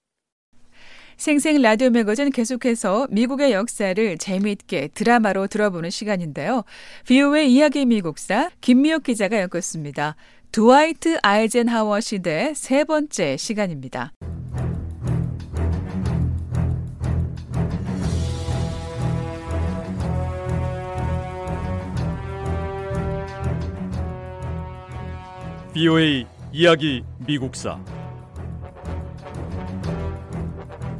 생생 라디오 매거진 계속해서 미국의 역사를 재미있게 드라마로 들어보는 시간인데요. VOA 이야기 미국사 김미옥 기자가 엮었습니다. 드와이트 아이젠하워 시대 세 번째 시간입니다. VOA 이야기 미국사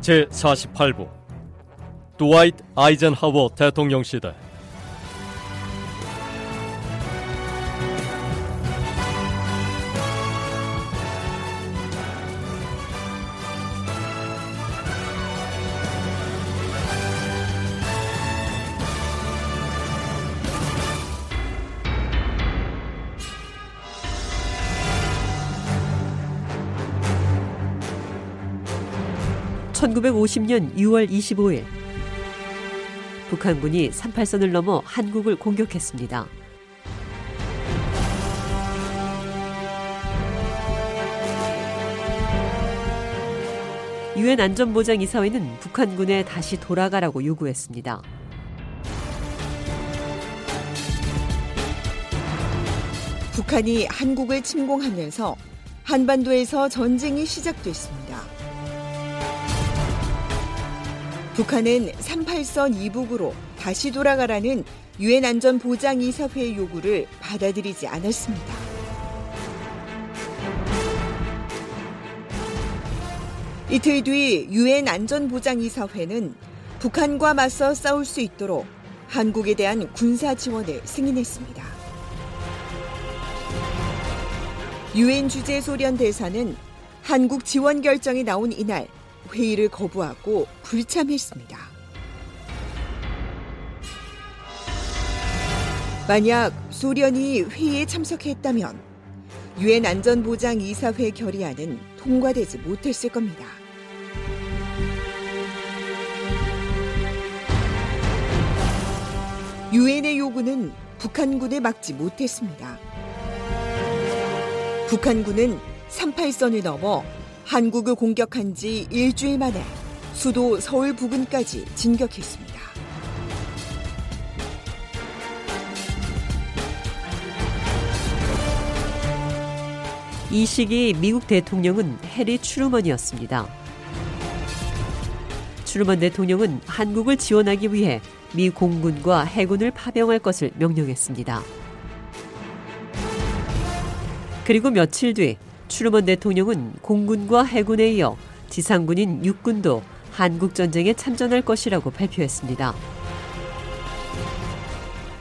제48부 드와이트 아이젠하워 대통령 시대. (1950년 6월 25일) 북한군이 38선을 넘어 한국을 공격했습니다. 유엔 안전보장이사회는 북한군에 다시 돌아가라고 요구했습니다. 북한이 한국을 침공하면서 한반도에서 전쟁이 시작됐습니다. 북한은 3·8선 이북으로 다시 돌아가라는 유엔 안전보장이사회의 요구를 받아들이지 않았습니다. 이틀 뒤 유엔 안전보장이사회는 북한과 맞서 싸울 수 있도록 한국에 대한 군사 지원을 승인했습니다. 유엔 주재 소련 대사는 한국 지원 결정이 나온 이날 회의를 거부하고 불참했습니다. 만약 소련이 회의에 참석했다면 유엔 안전보장이사회 결의안은 통과되지 못했을 겁니다. 유엔의 요구는 북한군을 막지 못했습니다. 북한군은 3·8선을 넘어 한국을 공격한 지 일주일 만에 수도 서울 부근까지 진격했습니다. 이 시기 미국 대통령은 해리 트루먼이었습니다. 트루먼 대통령은 한국을 지원하기 위해 미 공군과 해군을 파병할 것을 명령했습니다. 그리고 며칠 뒤 트루먼 대통령은 공군과 해군에 이어 지상군인 육군도 한국전쟁에 참전할 것이라고 발표했습니다.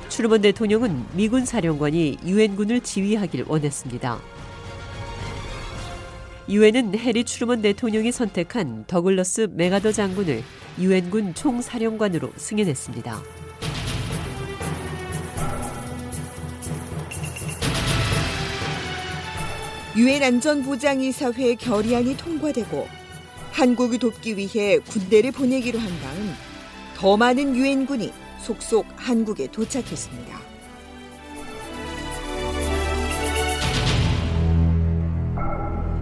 트루먼 대통령은 미군 사령관이 유엔군을 지휘하길 원했습니다. 유엔은 해리 트루먼 대통령이 선택한 더글러스 맥아더 장군을 유엔군 총사령관으로 승인했습니다. 유엔 안전보장이사회 결의안이 통과되고 한국을 돕기 위해 군대를 보내기로 한 다음 더 많은 유엔군이 속속 한국에 도착했습니다.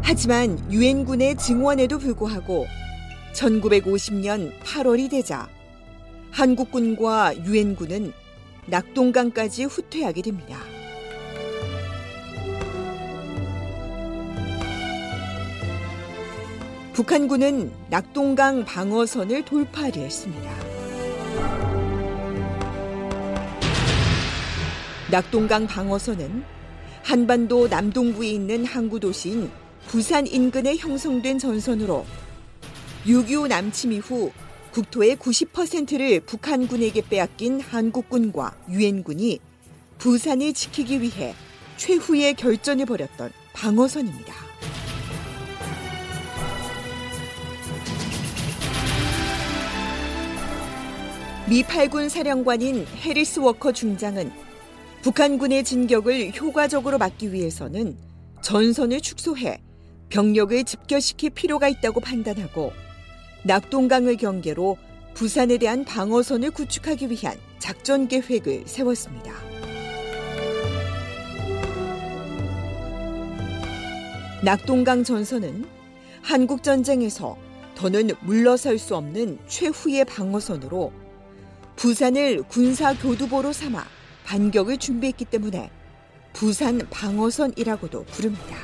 하지만 유엔군의 증원에도 불구하고 1950년 8월이 되자 한국군과 유엔군은 낙동강까지 후퇴하게 됩니다. 북한군은 낙동강 방어선을 돌파하려 했습니다. 낙동강 방어선은 한반도 남동부에 있는 항구도시인 부산 인근에 형성된 전선으로 6.25 남침 이후 국토의 90%를 북한군에게 빼앗긴 한국군과 유엔군이 부산을 지키기 위해 최후의 결전을 벌였던 방어선입니다. 미 8군 사령관인 해리스 워커 중장은 북한군의 진격을 효과적으로 막기 위해서는 전선을 축소해 병력을 집결시킬 필요가 있다고 판단하고 낙동강을 경계로 부산에 대한 방어선을 구축하기 위한 작전 계획을 세웠습니다. 낙동강 전선은 한국전쟁에서 더는 물러설 수 없는 최후의 방어선으로 부산을 군사교두보로 삼아 반격을 준비했기 때문에 부산 방어선이라고도 부릅니다.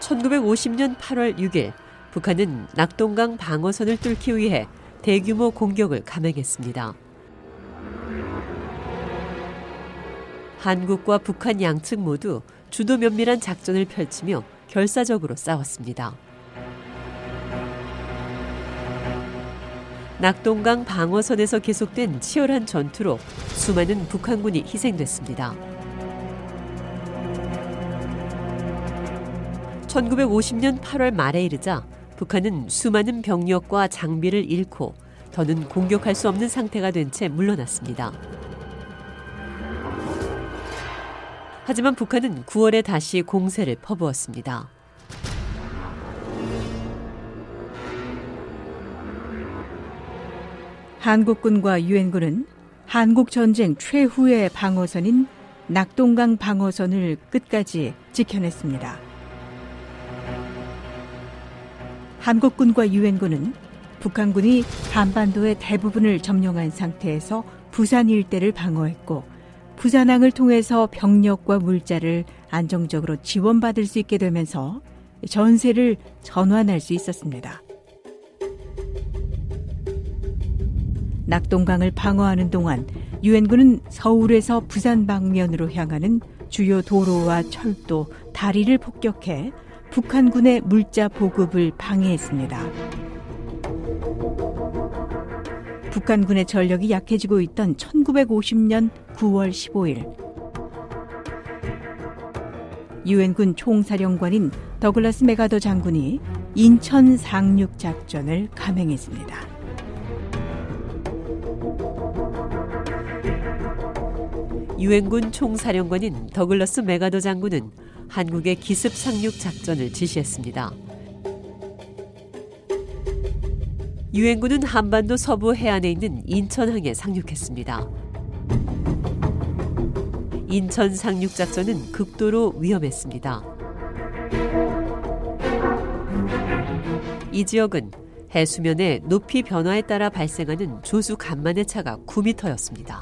(1950년 8월 6일) 북한은 낙동강 방어선을 뚫기 위해 대규모 공격을 감행했습니다. 한국과 북한 양측 모두 주도 면밀한 작전을 펼치며 결사적으로 싸웠습니다. 낙동강 방어선에서 계속된 치열한 전투로 수많은 북한군이 희생됐습니다. 1950년 8월 말에 이르자 북한은 수많은 병력과 장비를 잃고 더는 공격할 수 없는 상태가 된 채 물러났습니다. 하지만 북한은 9월에 다시 공세를 퍼부었습니다. 한국군과 유엔군은 한국전쟁 최후의 방어선인 낙동강 방어선을 끝까지 지켜냈습니다. 한국군과 유엔군은 북한군이 한반도의 대부분을 점령한 상태에서 부산 일대를 방어했고 구산항을 통해서 병력과 물자를 안정적으로 지원받을 수 있게 되면서 전세를 전환할 수 있었습니다. 낙동강을 방어하는 동안 유엔군은 서울에서 부산 방면으로 향하는 주요 도로와 철도, 다리를 폭격해 북한군의 물자 보급을 방해했습니다. 북한군의 전력이 약해지고 있던 1950년 9월 15일, 유엔군 총사령관인 더글러스 맥아더 장군이 인천 상륙 작전을 감행했습니다. 유엔군 총사령관인 더글러스 맥아더 장군은 한국의 기습 상륙 작전을 지시했습니다. 유엔군은 한반도 서부 해안에 있는 인천항에 상륙했습니다. 인천 상륙 작전은 극도로 위험했습니다. 이 지역은 해수면의 높이 변화에 따라 발생하는 조수 간만의 차가 9m였습니다.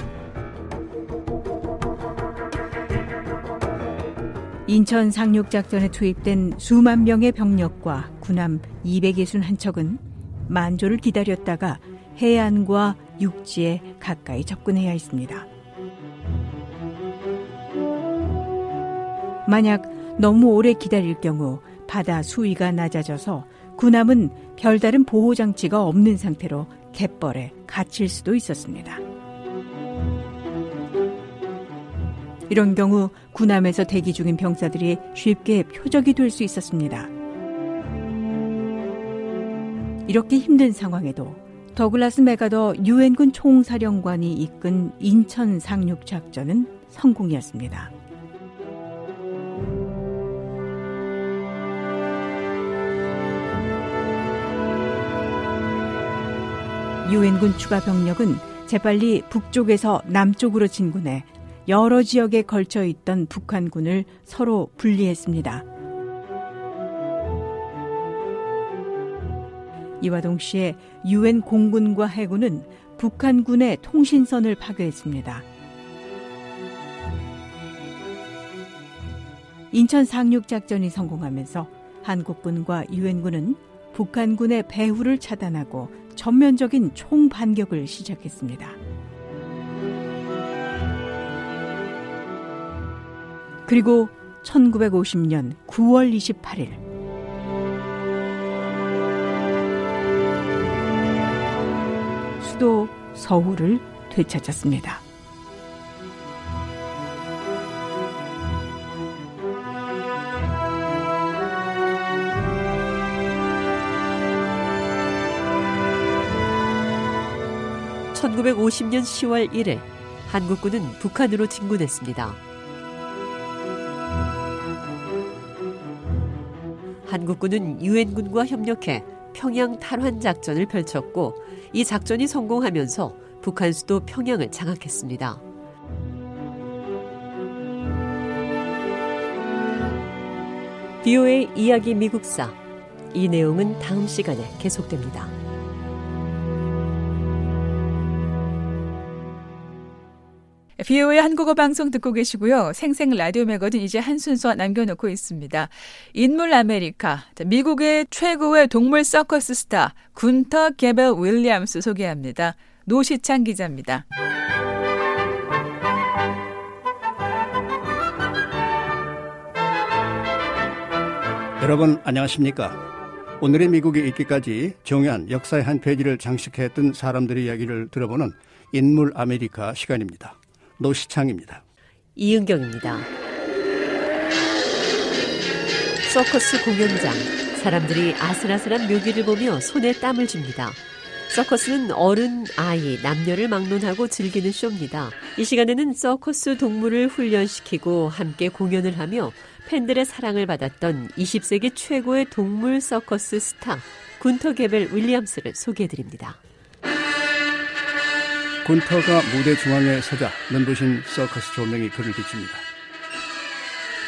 인천 상륙작전에 투입된 수만 명의 병력과 군함 261척은 만조를 기다렸다가 해안과 육지에 가까이 접근해야 했습니다. 만약 너무 오래 기다릴 경우 바다 수위가 낮아져서 군함은 별다른 보호장치가 없는 상태로 갯벌에 갇힐 수도 있었습니다. 이런 경우 군함에서 대기 중인 병사들이 쉽게 표적이 될 수 있었습니다. 이렇게 힘든 상황에도 더글러스 맥아더 유엔군 총사령관이 이끈 인천 상륙 작전은 성공이었습니다. 유엔군 추가 병력은 재빨리 북쪽에서 남쪽으로 진군해 여러 지역에 걸쳐 있던 북한군을 서로 분리했습니다. 이와 동시에 유엔 공군과 해군은 북한군의 통신선을 파괴했습니다. 인천 상륙 작전이 성공하면서 한국군과 유엔군은 북한군의 배후를 차단하고 전면적인 총반격을 시작했습니다. 그리고 1950년 9월 28일 수도 서울을 되찾았습니다. (목소리) 1950년 10월 1일 한국군은 북한으로 진군했습니다. 한국군은 유엔군과 협력해 평양 탈환 작전을 펼쳤고 이 작전이 성공하면서 북한 수도 평양을 장악했습니다. VOA 이야기 미국사, 이 내용은 다음 시간에 계속됩니다. VOA 한국어 방송 듣고 계시고요. 생생 라디오 매거진 이제 한 순서 남겨놓고 있습니다. 인물 아메리카, 미국의 최고의 동물 서커스 스타 군터 게벨 윌리엄스 소개합니다. 노시창 기자입니다. 여러분 안녕하십니까? 오늘의 미국에 있기까지 정의한 역사의 한 페이지를 장식했던 사람들의 이야기를 들어보는 인물 아메리카 시간입니다. 노시창입니다. 이은경입니다. 서커스 공연장. 사람들이 아슬아슬한 묘기를 보며 손에 땀을 줍니다. 서커스는 어른, 아이, 남녀를 막론하고 즐기는 쇼입니다. 이 시간에는 서커스 동물을 훈련시키고 함께 공연을 하며 팬들의 사랑을 받았던 20세기 최고의 동물 서커스 스타 군터 게벨 윌리엄스를 소개해드립니다. 군터가 무대 중앙에 서자 눈부신 서커스 조명이 그를 비춥니다.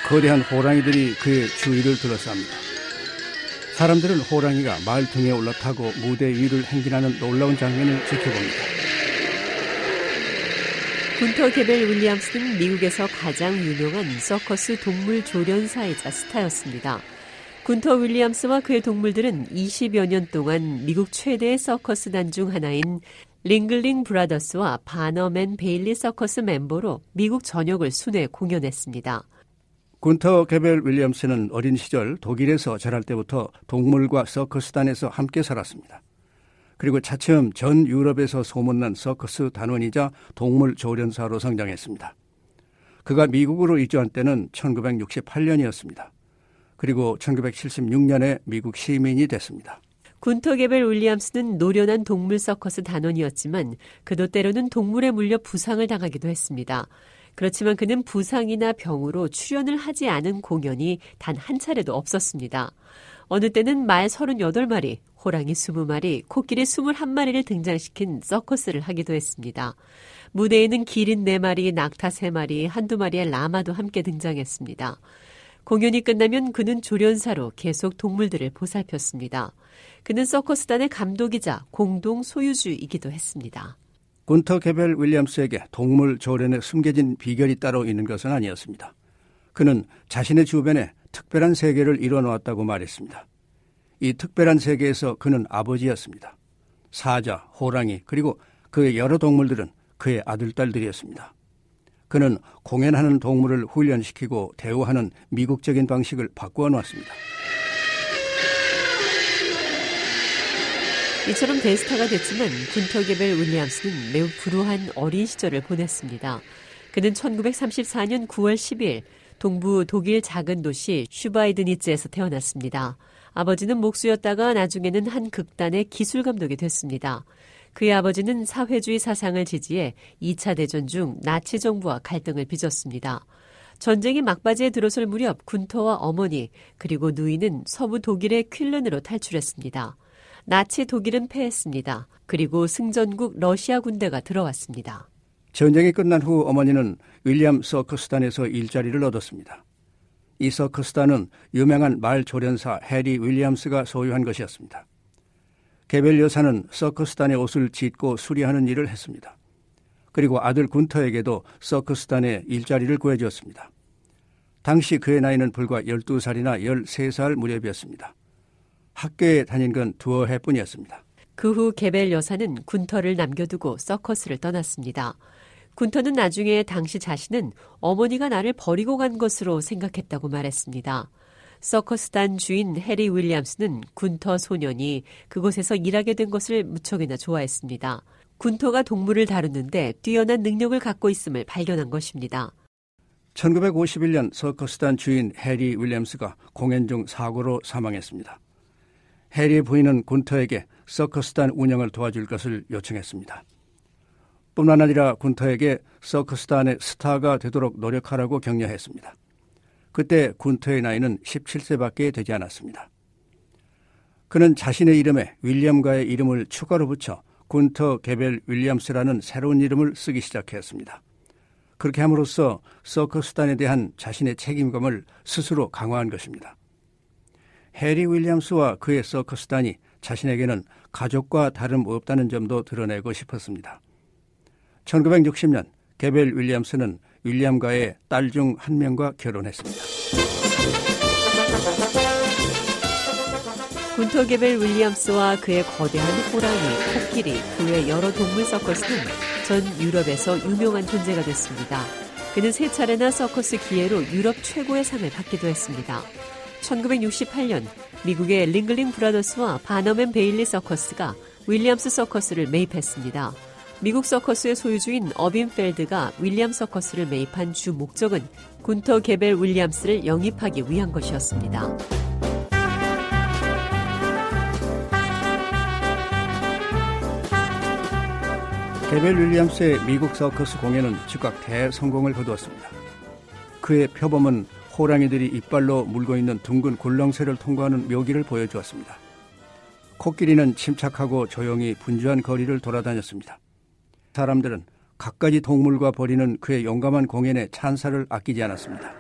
거대한 호랑이들이 그의 주위를 둘러쌉니다. 사람들은 호랑이가 말등에 올라타고 무대 위를 행진하는 놀라운 장면을 지켜봅니다. 군터 게벨 윌리엄스는 미국에서 가장 유명한 서커스 동물 조련사이자 스타였습니다. 군터 윌리엄스와 그의 동물들은 20여 년 동안 미국 최대의 서커스 단 중 하나인 링글링 브라더스와 바너맨 베일리 서커스 멤버로 미국 전역을 순회 공연했습니다. 군터 게벨 윌리엄스는 어린 시절 독일에서 자랄 때부터 동물과 서커스단에서 함께 살았습니다. 그리고 차츰 전 유럽에서 소문난 서커스 단원이자 동물 조련사로 성장했습니다. 그가 미국으로 이주한 때는 1968년이었습니다. 그리고 1976년에 미국 시민이 됐습니다. 군터 게벨 윌리엄스는 노련한 동물 서커스 단원이었지만 그도 때로는 동물에 물려 부상을 당하기도 했습니다. 그렇지만 그는 부상이나 병으로 출연을 하지 않은 공연이 단 한 차례도 없었습니다. 어느 때는 말 38마리, 호랑이 20마리, 코끼리 21마리를 등장시킨 서커스를 하기도 했습니다. 무대에는 기린 4마리, 낙타 3마리, 한두 마리의 라마도 함께 등장했습니다. 공연이 끝나면 그는 조련사로 계속 동물들을 보살폈습니다. 그는 서커스단의 감독이자 공동 소유주이기도 했습니다. 군터 게벨 윌리엄스에게 동물 조련에 숨겨진 비결이 따로 있는 것은 아니었습니다. 그는 자신의 주변에 특별한 세계를 이뤄놓았다고 말했습니다. 이 특별한 세계에서 그는 아버지였습니다. 사자, 호랑이, 그리고 그의 여러 동물들은 그의 아들, 딸들이었습니다. 그는 공연하는 동물을 훈련시키고 대우하는 미국적인 방식을 바꾸어 놓았습니다. 이처럼 대스타가 됐지만 군터 게벨 윌리엄스는 매우 불우한 어린 시절을 보냈습니다. 그는 1934년 9월 10일 동부 독일 작은 도시 슈바이드니츠에서 태어났습니다. 아버지는 목수였다가 나중에는 한 극단의 기술감독이 됐습니다. 그의 아버지는 사회주의 사상을 지지해 2차 대전 중 나치 정부와 갈등을 빚었습니다. 전쟁이 막바지에 들어설 무렵 군터와 어머니 그리고 누이는 서부 독일의 퀼른으로 탈출했습니다. 나치 독일은 패했습니다. 그리고 승전국 러시아 군대가 들어왔습니다. 전쟁이 끝난 후 어머니는 윌리엄 서커스단에서 일자리를 얻었습니다. 이 서커스단은 유명한 말 조련사 해리 윌리엄스가 소유한 것이었습니다. 게벨 여사는 서커스단의 옷을 짓고 수리하는 일을 했습니다. 그리고 아들 군터에게도 서커스단에 일자리를 구해주었습니다. 당시 그의 나이는 불과 12살이나 13살 무렵이었습니다. 학교에 다닌 건 두어 해뿐이었습니다. 그 후 게벨 여사는 군터를 남겨두고 서커스를 떠났습니다. 군터는 나중에 당시 자신은 어머니가 나를 버리고 간 것으로 생각했다고 말했습니다. 서커스단 주인 해리 윌리엄스는 군터 소년이 그곳에서 일하게 된 것을 무척이나 좋아했습니다. 군터가 동물을 다루는데 뛰어난 능력을 갖고 있음을 발견한 것입니다. 1951년 서커스단 주인 해리 윌리엄스가 공연 중 사고로 사망했습니다. 해리의 부인은 군터에게 서커스단 운영을 도와줄 것을 요청했습니다. 뿐만 아니라 군터에게 서커스단의 스타가 되도록 노력하라고 격려했습니다. 그때 군터의 나이는 17세밖에 되지 않았습니다. 그는 자신의 이름에 윌리엄과의 이름을 추가로 붙여 군터 게벨 윌리엄스라는 새로운 이름을 쓰기 시작했습니다. 그렇게 함으로써 서커스단에 대한 자신의 책임감을 스스로 강화한 것입니다. 해리 윌리엄스와 그의 서커스단이 자신에게는 가족과 다름없다는 점도 드러내고 싶었습니다. 1960년 게벨 윌리엄스는 윌리엄과의 딸 중 한 명과 결혼했습니다. 군터 게벨 윌리엄스와 그의 거대한 호랑이, 코끼리, 그 외 여러 동물 서커스는 전 유럽에서 유명한 존재가 됐습니다. 그는 세 차례나 서커스 기예로 유럽 최고의 상을 받기도 했습니다. 1968년 미국의 링글링 브라더스와 바너맨 베일리 서커스가 윌리엄스 서커스를 매입했습니다. 미국 서커스의 소유주인 어빈펠드가 윌리엄 서커스를 매입한 주 목적은 군터 게벨 윌리엄스를 영입하기 위한 것이었습니다. 게벨 윌리엄스의 미국 서커스 공연은 즉각 대성공을 거두었습니다. 그의 표범은 호랑이들이 이빨로 물고 있는 둥근 굴렁쇠를 통과하는 묘기를 보여주었습니다. 코끼리는 침착하고 조용히 분주한 거리를 돌아다녔습니다. 사람들은 갖가지 동물과 벌이는 그의 용감한 공연에 찬사를 아끼지 않았습니다.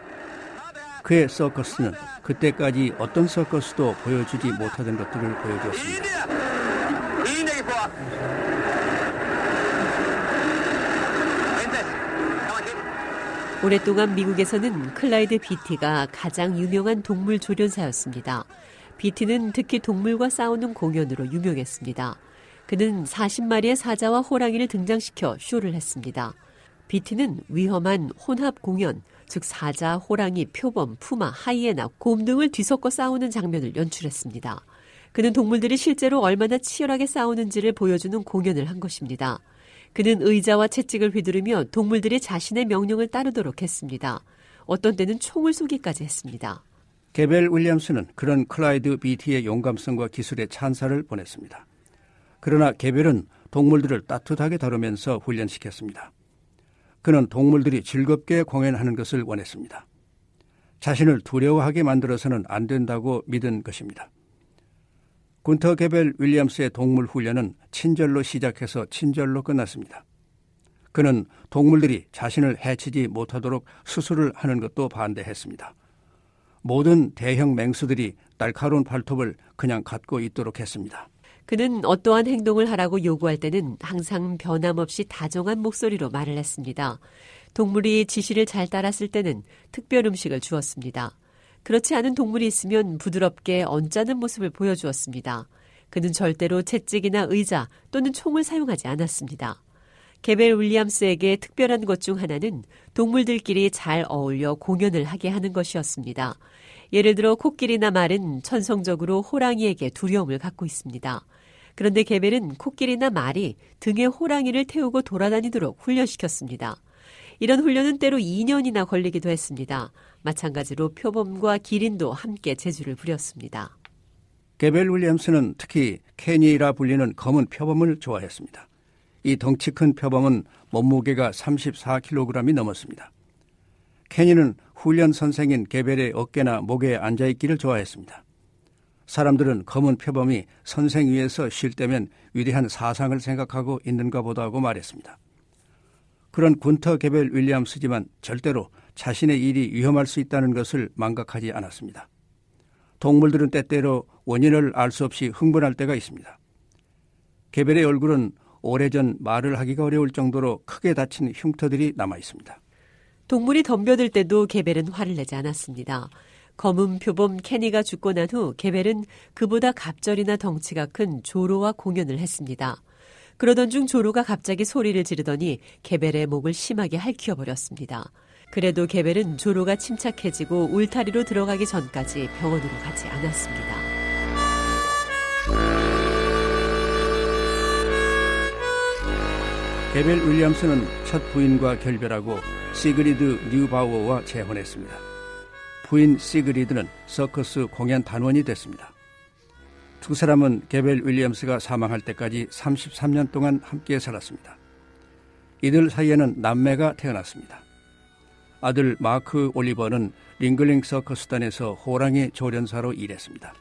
그의 서커스는 그때까지 어떤 서커스도 보여주지 못하던 것들을 보여주었습니다. 오랫동안 미국에서는 클라이드 비티가 가장 유명한 동물 조련사였습니다. 비티는 특히 동물과 싸우는 공연으로 유명했습니다. 그는 40마리의 사자와 호랑이를 등장시켜 쇼를 했습니다. 비티는 위험한 혼합 공연, 즉 사자, 호랑이, 표범, 푸마, 하이에나, 곰 등을 뒤섞어 싸우는 장면을 연출했습니다. 그는 동물들이 실제로 얼마나 치열하게 싸우는지를 보여주는 공연을 한 것입니다. 그는 의자와 채찍을 휘두르며 동물들이 자신의 명령을 따르도록 했습니다. 어떤 때는 총을 쏘기까지 했습니다. 게벨 윌리엄스는 그런 클라이드 비티의 용감성과 기술의 찬사를 보냈습니다. 그러나 게벨은 동물들을 따뜻하게 다루면서 훈련시켰습니다. 그는 동물들이 즐겁게 공연하는 것을 원했습니다. 자신을 두려워하게 만들어서는 안 된다고 믿은 것입니다. 군터 게벨 윌리엄스의 동물 훈련은 친절로 시작해서 친절로 끝났습니다. 그는 동물들이 자신을 해치지 못하도록 수술을 하는 것도 반대했습니다. 모든 대형 맹수들이 날카로운 발톱을 그냥 갖고 있도록 했습니다. 그는 어떠한 행동을 하라고 요구할 때는 항상 변함없이 다정한 목소리로 말을 했습니다. 동물이 지시를 잘 따랐을 때는 특별 음식을 주었습니다. 그렇지 않은 동물이 있으면 부드럽게 언짢은 모습을 보여주었습니다. 그는 절대로 채찍이나 의자 또는 총을 사용하지 않았습니다. 게벨 윌리엄스에게 특별한 것 중 하나는 동물들끼리 잘 어울려 공연을 하게 하는 것이었습니다. 예를 들어 코끼리나 말은 천성적으로 호랑이에게 두려움을 갖고 있습니다. 그런데 게벨은 코끼리나 말이 등에 호랑이를 태우고 돌아다니도록 훈련시켰습니다. 이런 훈련은 때로 2년이나 걸리기도 했습니다. 마찬가지로 표범과 기린도 함께 재주를 부렸습니다. 게벨 윌리엄스는 특히 케니라 불리는 검은 표범을 좋아했습니다. 이 덩치 큰 표범은 몸무게가 34kg이 넘었습니다. 케니는 훈련 선생인 게벨의 어깨나 목에 앉아있기를 좋아했습니다. 사람들은 검은 표범이 선생 위에서 쉴 때면 위대한 사상을 생각하고 있는가 보다 하고 말했습니다. 그런 군터 게벨 윌리엄스지만 절대로 자신의 일이 위험할 수 있다는 것을 망각하지 않았습니다. 동물들은 때때로 원인을 알 수 없이 흥분할 때가 있습니다. 게벨의 얼굴은 오래전 말을 하기가 어려울 정도로 크게 다친 흉터들이 남아있습니다. 동물이 덤벼들 때도 게벨은 화를 내지 않았습니다. 검은 표범 케니가 죽고 난 후 게벨은 그보다 갑절이나 덩치가 큰 조로와 공연을 했습니다. 그러던 중 조로가 갑자기 소리를 지르더니 게벨의 목을 심하게 핥혀버렸습니다. 그래도 게벨은 조로가 침착해지고 울타리로 들어가기 전까지 병원으로 가지 않았습니다. 게벨 윌리엄스는 첫 부인과 결별하고 시그리드 뉴바워와 재혼했습니다. 부인 시그리드는 서커스 공연 단원이 됐습니다. 두 사람은 게벨 윌리엄스가 사망할 때까지 33년 동안 함께 살았습니다. 이들 사이에는 남매가 태어났습니다. 아들 마크 올리버는 링글링 서커스단에서 호랑이 조련사로 일했습니다.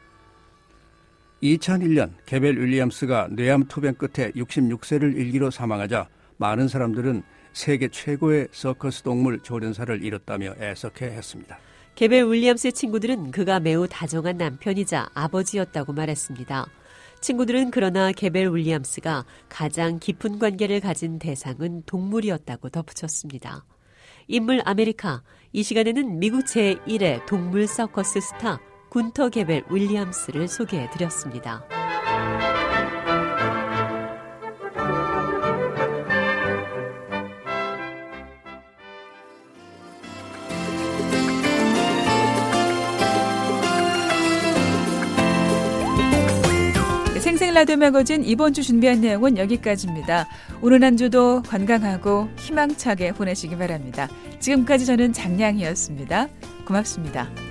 2001년 게벨 윌리엄스가 뇌암 투병 끝에 66세를 일기로 사망하자 많은 사람들은 세계 최고의 서커스 동물 조련사를 잃었다며 애석해했습니다. 게벨 윌리엄스의 친구들은 그가 매우 다정한 남편이자 아버지였다고 말했습니다. 친구들은 그러나 게벨 윌리엄스가 가장 깊은 관계를 가진 대상은 동물이었다고 덧붙였습니다. 인물 아메리카, 이 시간에는 미국 제1의 동물 서커스 스타 군터 게벨 윌리엄스를 소개해드렸습니다. 생생 라디오 매거진 이번 주 준비한 내용은 여기까지입니다. 오늘 한 주도 건강하고 희망차게 보내시기 바랍니다. 지금까지 저는 장량이었습니다. 고맙습니다.